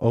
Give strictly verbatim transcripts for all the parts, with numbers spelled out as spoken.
O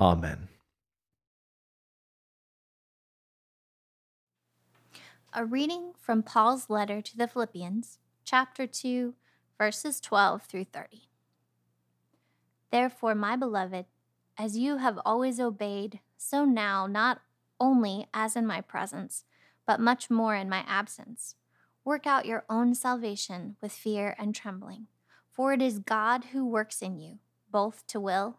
Amen. A reading from Paul's letter to the Philippians, chapter two, verses twelve through thirty. Therefore, my beloved, as you have always obeyed, so now, not only as in my presence, but much more in my absence, work out your own salvation with fear and trembling, for it is God who works in you, both to will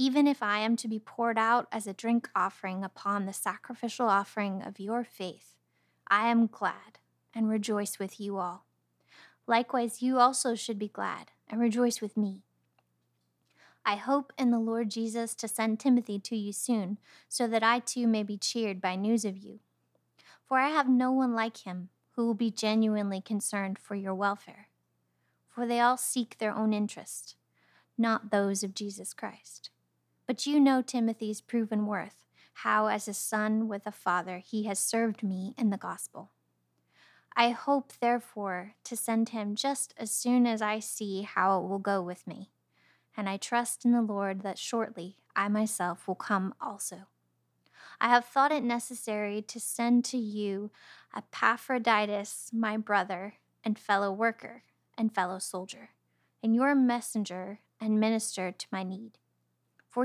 Even if I am to be poured out as a drink offering upon the sacrificial offering of your faith, I am glad and rejoice with you all. Likewise, you also should be glad and rejoice with me. I hope in the Lord Jesus to send Timothy to you soon, so that I too may be cheered by news of you. For I have no one like him who will be genuinely concerned for your welfare. For they all seek their own interest, not those of Jesus Christ. But you know Timothy's proven worth, how as a son with a father he has served me in the gospel. I hope, therefore, to send him just as soon as I see how it will go with me, and I trust in the Lord that shortly I myself will come also. I have thought it necessary to send to you Epaphroditus, my brother and fellow worker and fellow soldier, and your messenger and minister to my need. For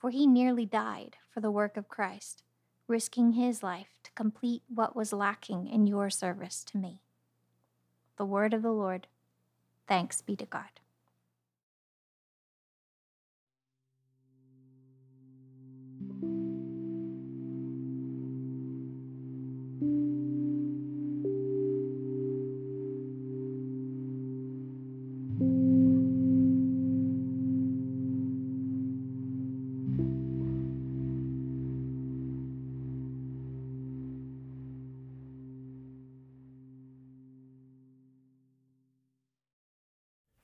for he nearly died for the work of Christ, risking his life to complete what was lacking in your service to me. The word of the Lord. Thanks be to God.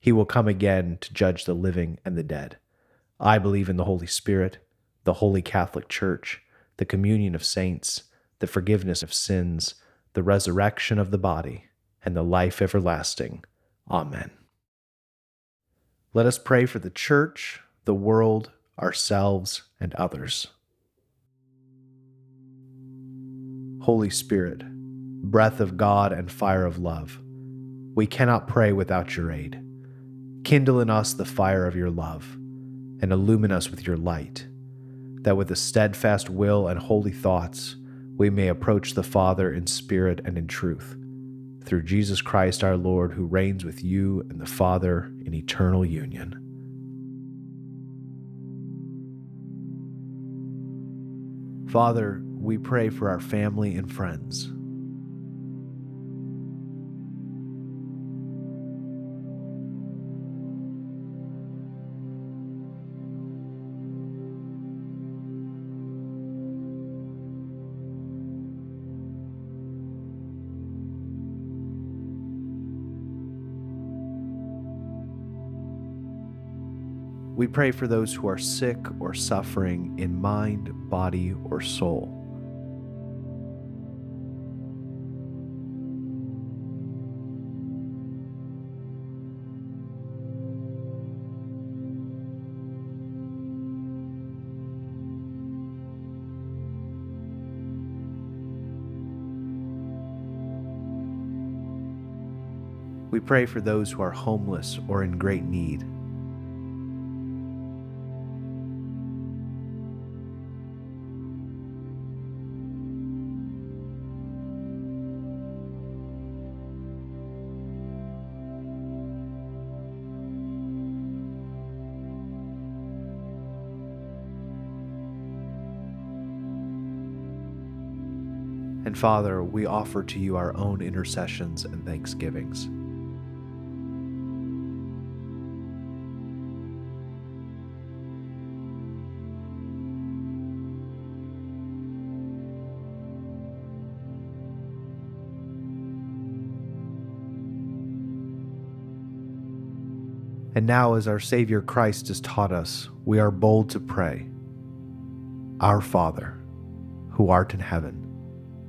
He will come again to judge the living and the dead. I believe in the Holy Spirit, the Holy Catholic Church, the communion of saints, the forgiveness of sins, the resurrection of the body, and the life everlasting. Amen. Let us pray for the church, the world, ourselves, and others. Holy Spirit, breath of God and fire of love, we cannot pray without your aid. Kindle in us the fire of your love, and illumine us with your light, that with a steadfast will and holy thoughts we may approach the Father in spirit and in truth, through Jesus Christ our Lord, who reigns with you and the Father in eternal union. Father, we pray for our family and friends. We pray for those who are sick or suffering in mind, body, or soul. We pray for those who are homeless or in great need. And Father, we offer to you our own intercessions and thanksgivings. And now, as our Savior Christ has taught us, we are bold to pray, Our Father, who art in heaven,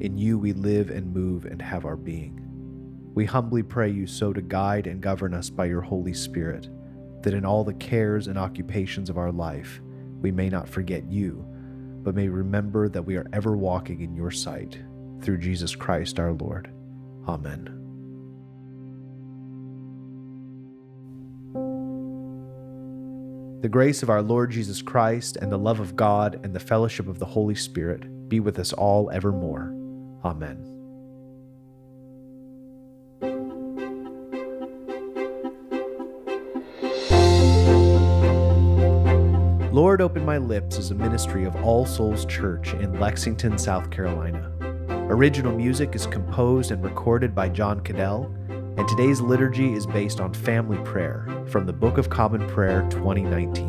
in you we live and move and have our being. We humbly pray you so to guide and govern us by your Holy Spirit, that in all the cares and occupations of our life, we may not forget you, but may remember that we are ever walking in your sight, through Jesus Christ our Lord. Amen. The grace of our Lord Jesus Christ, and the love of God, and the fellowship of the Holy Spirit be with us all evermore. Amen. Lord, Open My Lips is a ministry of All Souls Church in Lexington, South Carolina. Original music is composed and recorded by John Cadell, and today's liturgy is based on Family Prayer from the Book of Common Prayer twenty nineteen.